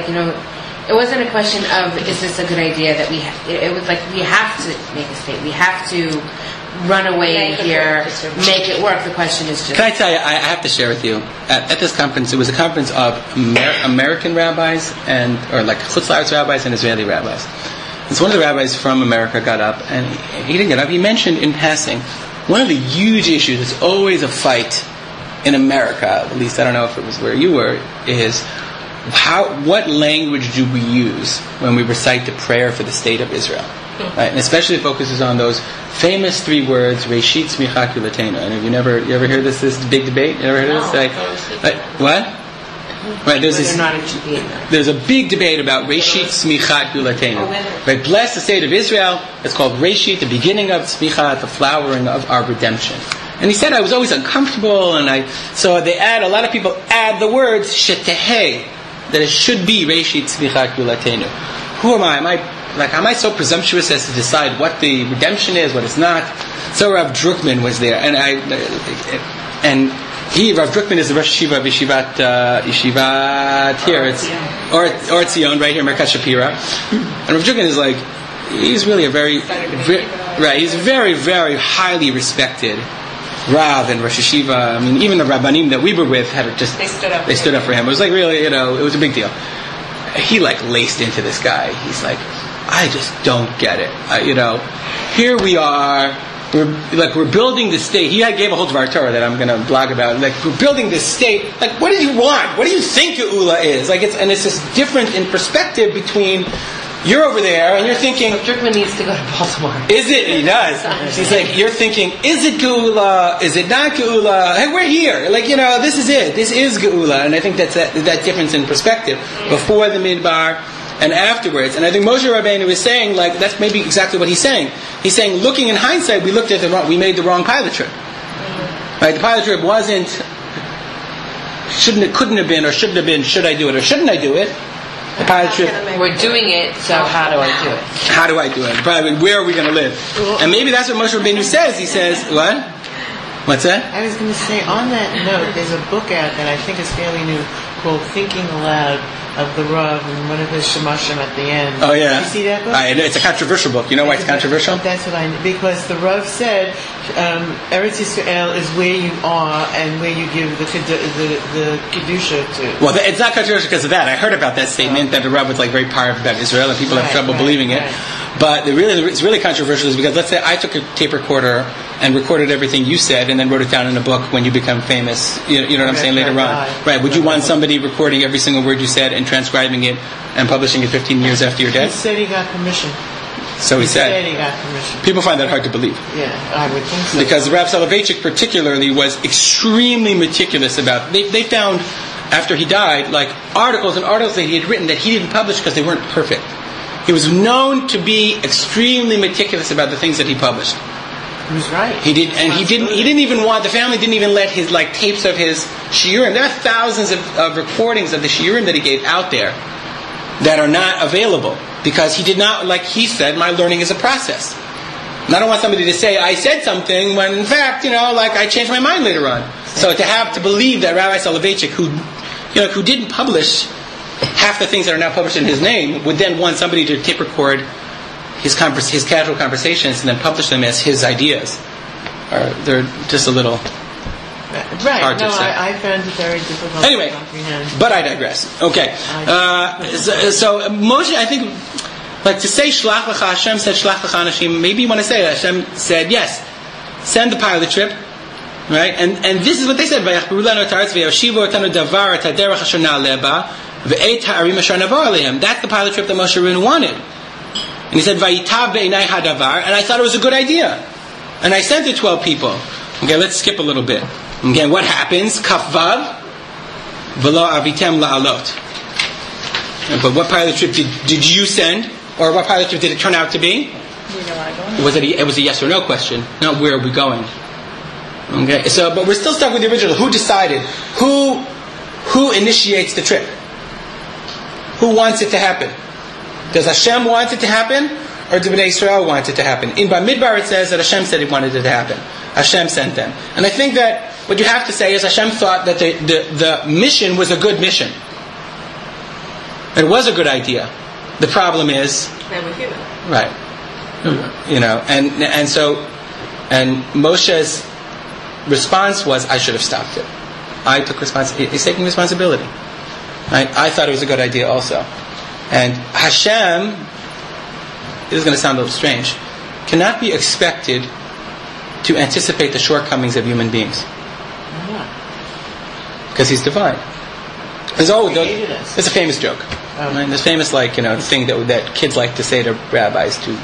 it wasn't a question of is this a good idea that we have. It was like we have to make a statement. We have to. Run away here, make it work. The question is just... Can I tell you, I have to share with you, at this conference, it was a conference of American rabbis, or Chutz La'aretz rabbis and Israeli rabbis. And so one of the rabbis from America got up, and he didn't get up, he mentioned in passing, one of the huge issues, it's always a fight in America, at least I don't know if it was where you were, is... what language do we use when we recite the prayer for the state of Israel? Right? And especially it focuses on those famous three words, Reshit Tzmichat Gulateinu. And if you ever hear this big debate? You ever heard this? What? Right, there's a big debate about Reshit Tzmichat Gulateinu. Right? Bless the state of Israel. It's called Reshit, the beginning of Tzmichat, the flowering of our redemption. And he said, I was always uncomfortable, a lot of people add the words, Shetehei. That it should be Reshit Tzmichat Gulateinu. Who am I? Am I so presumptuous as to decide what the redemption is, what it's not? So Rav Drukman was there, Rav Drukman is the Rosh Yeshiva of Yeshivat here, it's Eretz Yisrael right here, Merkat Shapira, and Rav Drukman is he's really a he's very, very highly respected Rav and Rosh Yeshiva. I mean, even the Rabbanim that we were with they stood up for him. It was really, it was a big deal. He laced into this guy. He's I just don't get it. Here we are. We're building this state. He gave a whole Dvar Torah that I'm going to blog about. We're building this state. What do you want? What do you think Geula is? It's just different in perspective between. You're over there, and you're thinking... Drukman needs to go to Baltimore. Is it? He does. He's you're thinking, is it Geula? Is it not Geula? Hey, we're here. This is it. This is Geula. And I think that's that difference in perspective. Before the Midbar and afterwards. And I think Moshe Rabbeinu is saying, that's maybe exactly what he's saying. He's saying, looking in hindsight, we made the wrong pilot trip. Right? The pilot trip wasn't... couldn't have been, or shouldn't have been, should I do it, or shouldn't I do it? The pilot trip. We're doing it, so how do I do it? How do I do it? Probably, where are we going to live? And maybe that's what Moshe Rabbeinu says. He says, what? What's that? I was going to say, on that note, there's a book out that I think is fairly new called Thinking Aloud of the Rav and one of his Shemashim at the end. Oh, yeah. Did you see that book? It's a controversial book. You know why it's controversial? That's what I know. Because the Rav said, Eretz Yisrael is where you are and where you give the Kedusha to. Well, it's not controversial because of that. I heard about that statement that the Rav was very powerful about Israel and people have trouble believing it. Right. But it's really controversial is because let's say I took a tape recorder and recorded everything you said and then wrote it down in a book when you become famous. You know what I'm saying later on. Right. Would you want somebody recording every single word you said and transcribing it and publishing it 15 years after your death? He said he got permission. So he said. He got permission. People find that hard to believe. Yeah, I would think so. Because Rav Soloveitchik particularly was extremely meticulous about it. They found, after he died, articles and articles that he had written that he didn't publish because they weren't perfect. He was known to be extremely meticulous about the things that he published. He was right. He did, and he didn't even want, the family didn't even let his tapes of his shiurim. There are thousands of recordings of the shiurim that he gave out there that are not available because he did not, he said, my learning is a process. And I don't want somebody to say I said something when in fact, I changed my mind later on. So to believe that Rabbi Soloveitchik, who didn't publish half the things that are now published in his name, would then want somebody to tape record his casual conversations and then publish them as his ideas. They're just a little hard to say. I found it very difficult to comprehend. But I digress. Okay. So Moshe, I think Like to say Shlach Lecha, Hashem said Shlach Lecha Anashim, maybe you want to say that Hashem said, yes, send the pilot trip, right? And this is what they said, that's the pilot trip that Moshe Rabbeinu wanted. And he said, and I thought it was a good idea. And I sent it 12 people. Okay, let's skip a little bit. Okay, what happens? Kafvav, v'lo avitem la'alot. But what pilot trip did you send? Or what pilot trip did it turn out to be? It was a yes or no question, not where are we going. Okay, so but we're still stuck with the original. Who decided? Who initiates the trip? Who wants it to happen? Does Hashem want it to happen? Or did Israel want it to happen? In Bamidbar it says that Hashem said he wanted it to happen. Hashem sent them. And I think that what you have to say is Hashem thought that the mission was a good mission. It was a good idea. The problem is that we're human. Right. You know, and so Moshe's response was, I should have stopped it. I took responsibility. He's taking responsibility. Right? I thought it was a good idea also. And Hashem, this is going to sound a little strange, cannot be expected to anticipate the shortcomings of human beings. Why not? Because he's divine. It's a famous joke. Oh. Right? There's famous, like, you know, thing that kids like to say to rabbis to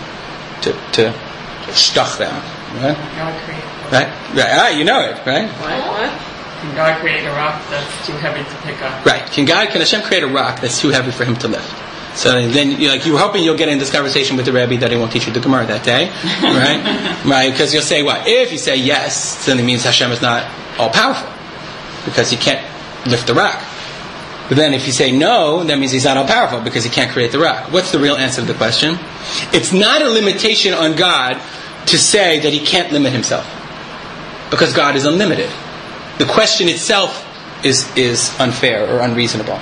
shtach them. Right? God created. Right? Ah, you know it, right? What? Can God create a rock that's too heavy to pick up? Right. Can Hashem create a rock that's too heavy for him to lift? So then you're hoping you'll get in this conversation with the Rebbe that he won't teach you the Gemara that day, right? Right? Because you'll say what? If you say yes, then it means Hashem is not all powerful because he can't lift the rock. But then if you say no, that means he's not all powerful because he can't create the rock. What's the real answer to the question? It's not a limitation on God to say that he can't limit himself because God is unlimited. The question itself is unfair or unreasonable.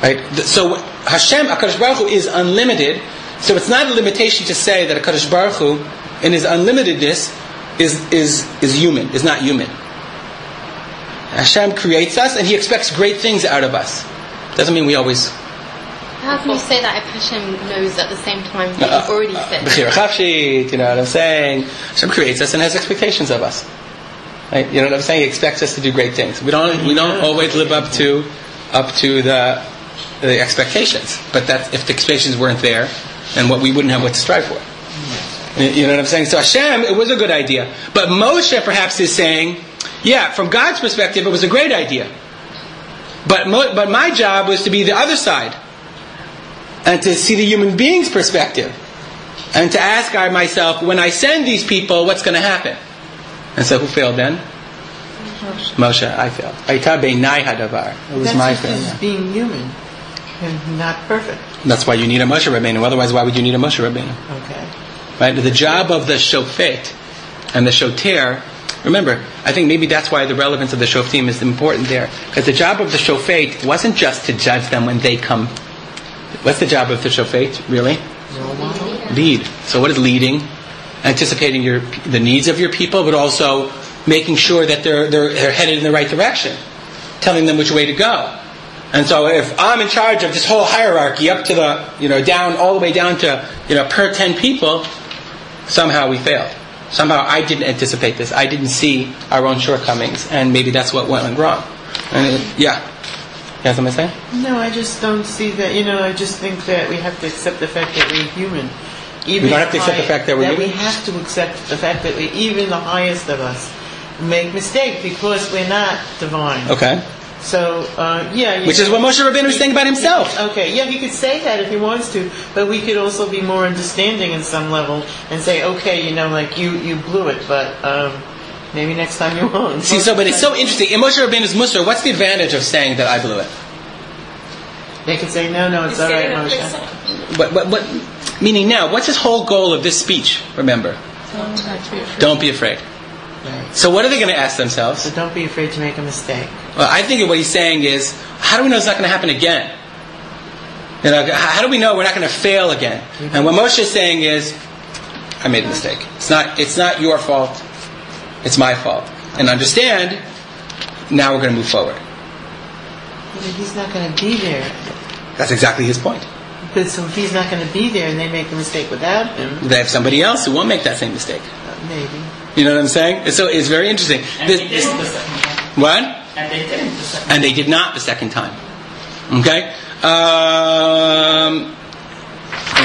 Right? So Hashem, HaKadosh Baruch Hu, is unlimited. So it's not a limitation to say that HaKadosh Baruch Hu, in his unlimitedness, is human, is not human. Hashem creates us, and he expects great things out of us. Doesn't mean we always... How can you say that if Hashem knows at the same time that he's already said? Bechira Chafshit, you know what I'm saying? Hashem creates us and has expectations of us. Right? You know what I'm saying? He expects us to do great things. We don't always live up to the expectations, but that if the expectations weren't there, then what we wouldn't have what to strive for. You know what I'm saying? So Hashem, it was a good idea, but Moshe perhaps is saying, yeah, from God's perspective, it was a great idea, but my job was to be the other side and to see the human being's perspective and to ask myself, when I send these people, what's going to happen? And so who failed then? Moshe, I failed. It was my failure. That's being human and not perfect. That's why you need a Moshe Rabbeinu. Otherwise, why would you need a Moshe Rabbeinu? Okay. Right. The job of the Shofet and the Shoter. Remember, I think maybe that's why the relevance of the Shoftim is important there, because the job of the Shofet wasn't just to judge them when they come. What's the job of the Shofet really? Lead. So what is leading? Anticipating the needs of your people, but also making sure that they're headed in the right direction, telling them which way to go. And so if I'm in charge of this whole hierarchy up to the, down, all the way down to, per 10 people, somehow we failed. Somehow I didn't anticipate this. I didn't see our own shortcomings, and maybe that's what went wrong. You have something to say? No, I just don't see that, I just think that we have to accept the fact that we're human. We don't have to accept the fact that we're human? We have to accept the fact that we, even the highest of us, make mistakes because we're not divine. Okay. So, which is what Moshe Rabbeinu was saying about himself. Okay, yeah, he could say that if he wants to, but we could also be more understanding in some level and say, okay, you blew it, but maybe next time you won't. See, but it's so interesting. In Moshe Rabbeinu's Musar, what's the advantage of saying that I blew it? They could say, no, it's all right, Moshe. But, meaning now, what's his whole goal of this speech, remember? Don't be afraid. Right. So what are they going to ask themselves? So don't be afraid to make a mistake. Well, I think what he's saying is, how do we know it's not going to happen again? How do we know we're not going to fail again? Mm-hmm. And what Moshe is saying is, I made a mistake. It's not your fault. It's my fault. And understand, now we're going to move forward. But he's not going to be there. That's exactly his point. But so if he's not going to be there and they make a mistake without him, they have somebody else who won't make that same mistake. Maybe. You know what I'm saying? So it's very interesting. And they didn't the second time. What? And they didn't the second time. And they did not the second time. Okay?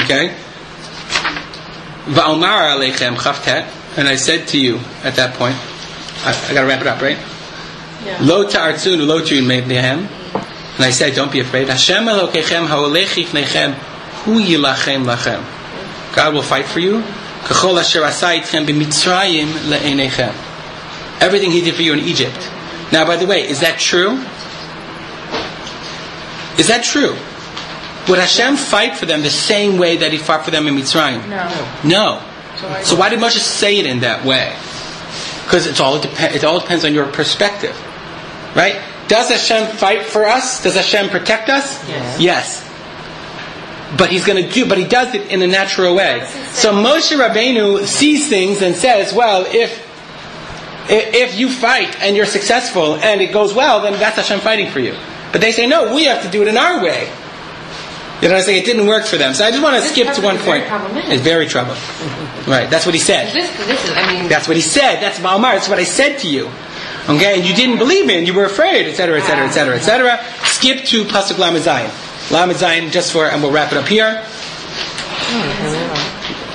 Okay. Va'omar alechem chavtet. And I said to you at that point, I gotta wrap it up, right? Yeah. Lo ta'artzun u'lo t'yun mevnehem. And I said, don't be afraid. Hashem Elokechem ha'olech ifnechem hu yilachem lachem. God will fight for you. K'chol asher asa itchem b'mitzrayim le'enechem. Everything he did for you in Egypt. Now, by the way, is that true? Is that true? Would Hashem fight for them the same way that he fought for them in Mitzrayim? No. No. So why did Moshe say it in that way? Because it all depends on your perspective. Right? Does Hashem fight for us? Does Hashem protect us? Yes. But he's going to do. But he does it in a natural way. So Moshe Rabbeinu sees things and says, "Well, if you fight and you're successful and it goes well, then that's Hashem fighting for you." But they say, "No, we have to do it in our way." You know what I'm saying? It didn't work for them. So I just want to skip to one point. It's very troubling. Right? That's what he said. That's what he said. That's Ma'amar. That's what I said to you. Okay, and you didn't believe me, and you were afraid, etc., etc., etc., etc. Skip to Pasuk Lamed Zayin, just for, and we'll wrap it up here.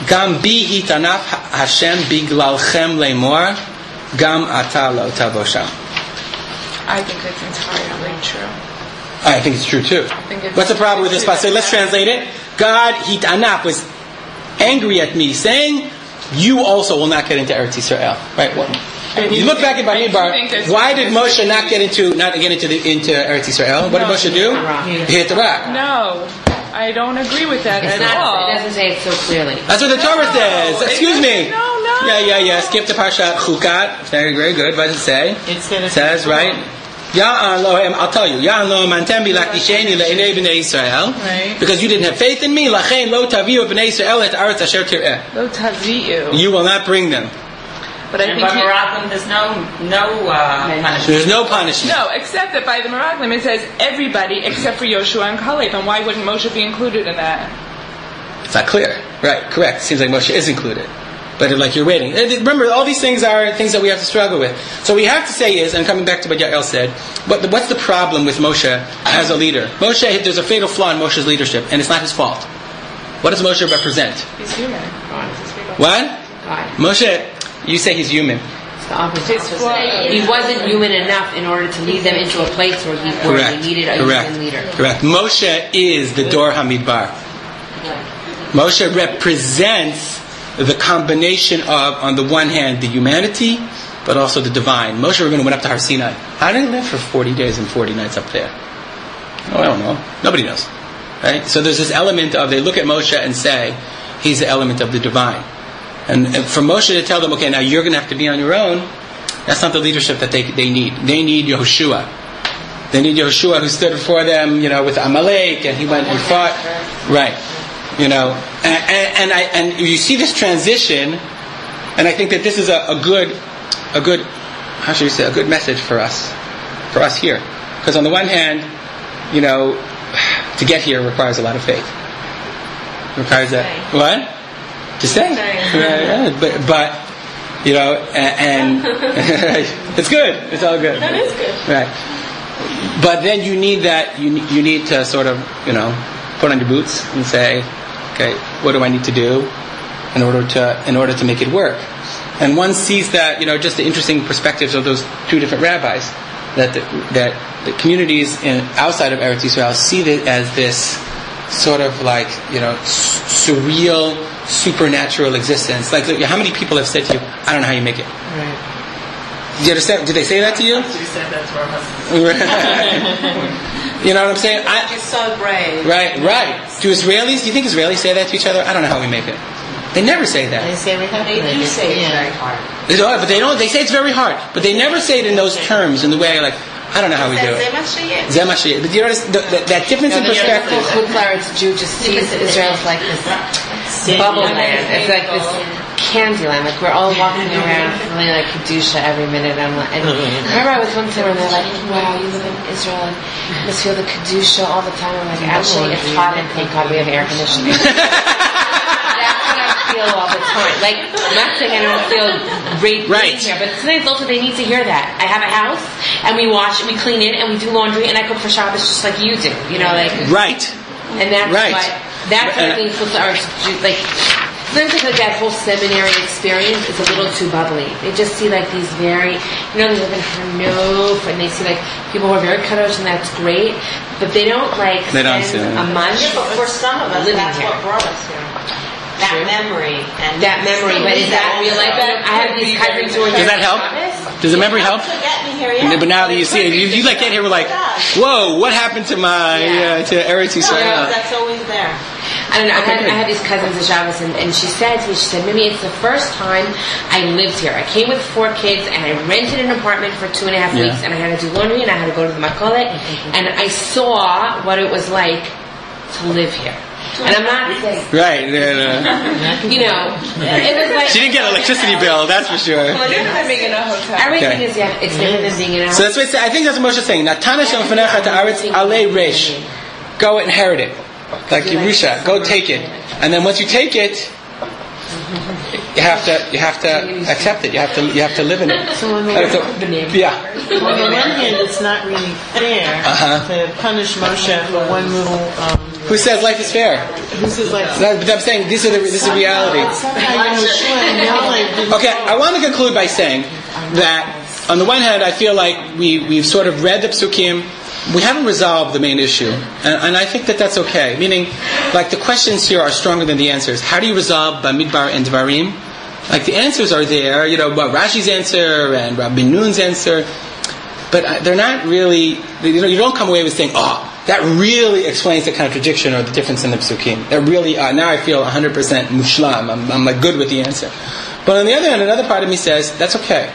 Gam bi itanaf Hashem biglalchem leimor, gam ata lo tavosham. I think that's entirely true. I think it's true too. What's the problem with this passage? Let's translate it. God hitanaf was angry at me, saying, "You also will not get into Eretz Yisrael." Right? You look back at Bamidbar. Why did Moshe not get into Eretz Yisrael? What did Moshe do? He hit the rock. No, I don't agree with that at all. It doesn't say it so clearly. That's what the Torah says. Excuse me. No. Yeah. Skip the parsha Chukat. Very, very good. What does it say? It says right. I'll tell you. Because you didn't have faith in me, you will not bring them. But I think by Meraglim, there's no punishment. There's no punishment. No, except that by the Meraglim it says everybody except for Yehoshua and Caleb. And why wouldn't Moshe be included in that? It's not clear. Right, correct. Seems like Moshe is included. But like you're waiting. Remember, all these things are things that we have to struggle with. So what we have to say is, and coming back to what Yael said, what's the problem with Moshe as a leader? Moshe, there's a fatal flaw in Moshe's leadership, and it's not his fault. What does Moshe represent? He's human. What? God. Moshe... You say he's human. It's the opposite. He wasn't human enough in order to lead them into a place where he needed a human leader. Correct. Moshe is the Dor Hamidbar. Moshe represents the combination of, on the one hand, the humanity, but also the divine. Moshe Rabbeinu went up to Har Sinai. How did he live for 40 days and 40 nights up there? I don't know. Nobody knows. Right? So there's this element of, they look at Moshe and say, he's the element of the divine. And for Moshe to tell them, okay, now you're going to have to be on your own, that's not the leadership that they need. They need Yehoshua. They need Yehoshua who stood before them, with Amalek, and he went and fought. Right. And you see this transition, and I think that this is a good message for us here. Because on the one hand, to get here requires a lot of faith. Requires that. What? To say, right. But and it's good. It's all good. That is good, right? But then you need that. You need to sort of put on your boots and say, okay, what do I need to do in order to make it work? And one sees that just the interesting perspectives of those two different rabbis that the communities outside of Eretz Yisrael see it as this sort of like surreal, supernatural existence. Like, look, how many people have said to you, I don't know how you make it? Right. You understand? Did they say that to you? She said that to our husbands. You know what I'm saying? You're so brave. Right. Do Israelis, do you think Israelis say that to each other? I don't know how we make it. They never say that. They say we have to. They do say it's very hard. They say it's very hard. But they never say it in those terms, in the way like, I don't know how we do it. Zeh Mashiach. But you notice that difference in perspective. The Jew just sees Israel's like this bubble land. It's like this Candyland. Like, we're all walking around feeling like Kedusha every minute. And I remember I was one time and they're like, wow, you live in Israel and you must feel the Kedusha all the time. I'm like, actually, it's hot and thank God we have air conditioning. That's what I feel all the time. Like, nothing, I don't feel raped being here. But sometimes also they need to hear that. I have a house and we wash, we clean it, and we do laundry, and I cook for Shabbos just like you do. You know, like... Right. And that's why... That's what I think people are like. Sometimes I feel like that whole seminary experience is a little too bubbly. They just see like these very, you know, they live in Hanof, and they see like people who are very kadosh, and that's great. But they don't like spend a month. Yeah, but for some of us, that's what brought us here. That memory. But is that real life? I have these cousins who are here. Does that help? Does the memory help? But now that you see it, you like get here, we're like, whoa, what happened to my to Eretz Yisrael? No, that's always there. I don't know. Okay, I had these cousins at Shabbos, and she said to me, maybe it's the first time I lived here. I came with 4 kids, and I rented an apartment for 2.5 weeks, and I had to do laundry, and I had to go to the makolet, and I saw what it was like to live here. And I'm not saying... Right, you know, it was like... She didn't get an electricity bill, that's for sure. Well, different than being in a hotel. Everything is, it's different than being in a hotel. So that's what it's, I think that's what Moshe is saying. Natana shel fanecha ta'aretz alei resh. Go inherit it. Like Yerusha, go take it. And then once you take it, you have to accept it. You have to live in it. So on the one hand, it's not really fair to punish Moshe for one little. Who says life is fair? Who says life? But I'm saying this is reality. Okay, I want to conclude by saying that on the one hand, I feel like we've sort of read the psukim. We haven't resolved the main issue, and I think that's okay. Meaning, like, the questions here are stronger than the answers. How do you resolve Bamidbar and Dvarim? Like, the answers are there, you know, Rashi's answer and Rabbi Noon's answer, but they're not really, you know, you don't come away with saying, that really explains the contradiction or the difference in the psukim. That really, now I feel 100% mushlam, I'm like good with the answer. But on the other hand, another part of me says, that's okay.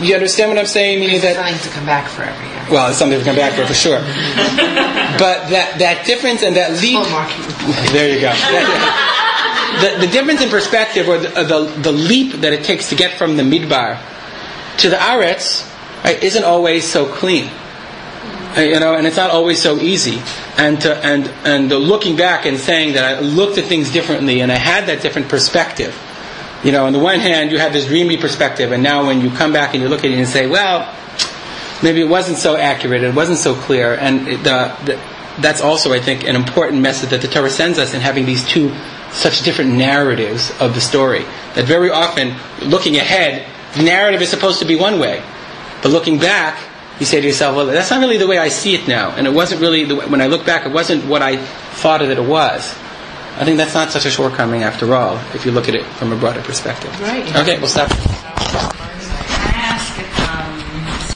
You understand what I'm saying? Meaning that something to come back for every year. Well, it's something to come back for sure. But that difference and that leap. There you go. The difference in perspective, or the leap that it takes to get from the midbar to the Aretz, right, isn't always so clean. You know, and it's not always so easy. And the looking back and saying that I looked at things differently and I had that different perspective. You know, on the one hand, you have this dreamy perspective, and now when you come back and you look at it and say, well, maybe it wasn't so accurate, it wasn't so clear, and that's also, I think, an important message that the Torah sends us in having these two such different narratives of the story. That very often, looking ahead, the narrative is supposed to be one way, but looking back, you say to yourself, well, that's not really the way I see it now, and it wasn't really, when I look back, it wasn't what I thought that it was. I think that's not such a shortcoming after all, if you look at it from a broader perspective. Right. Okay, we'll stop.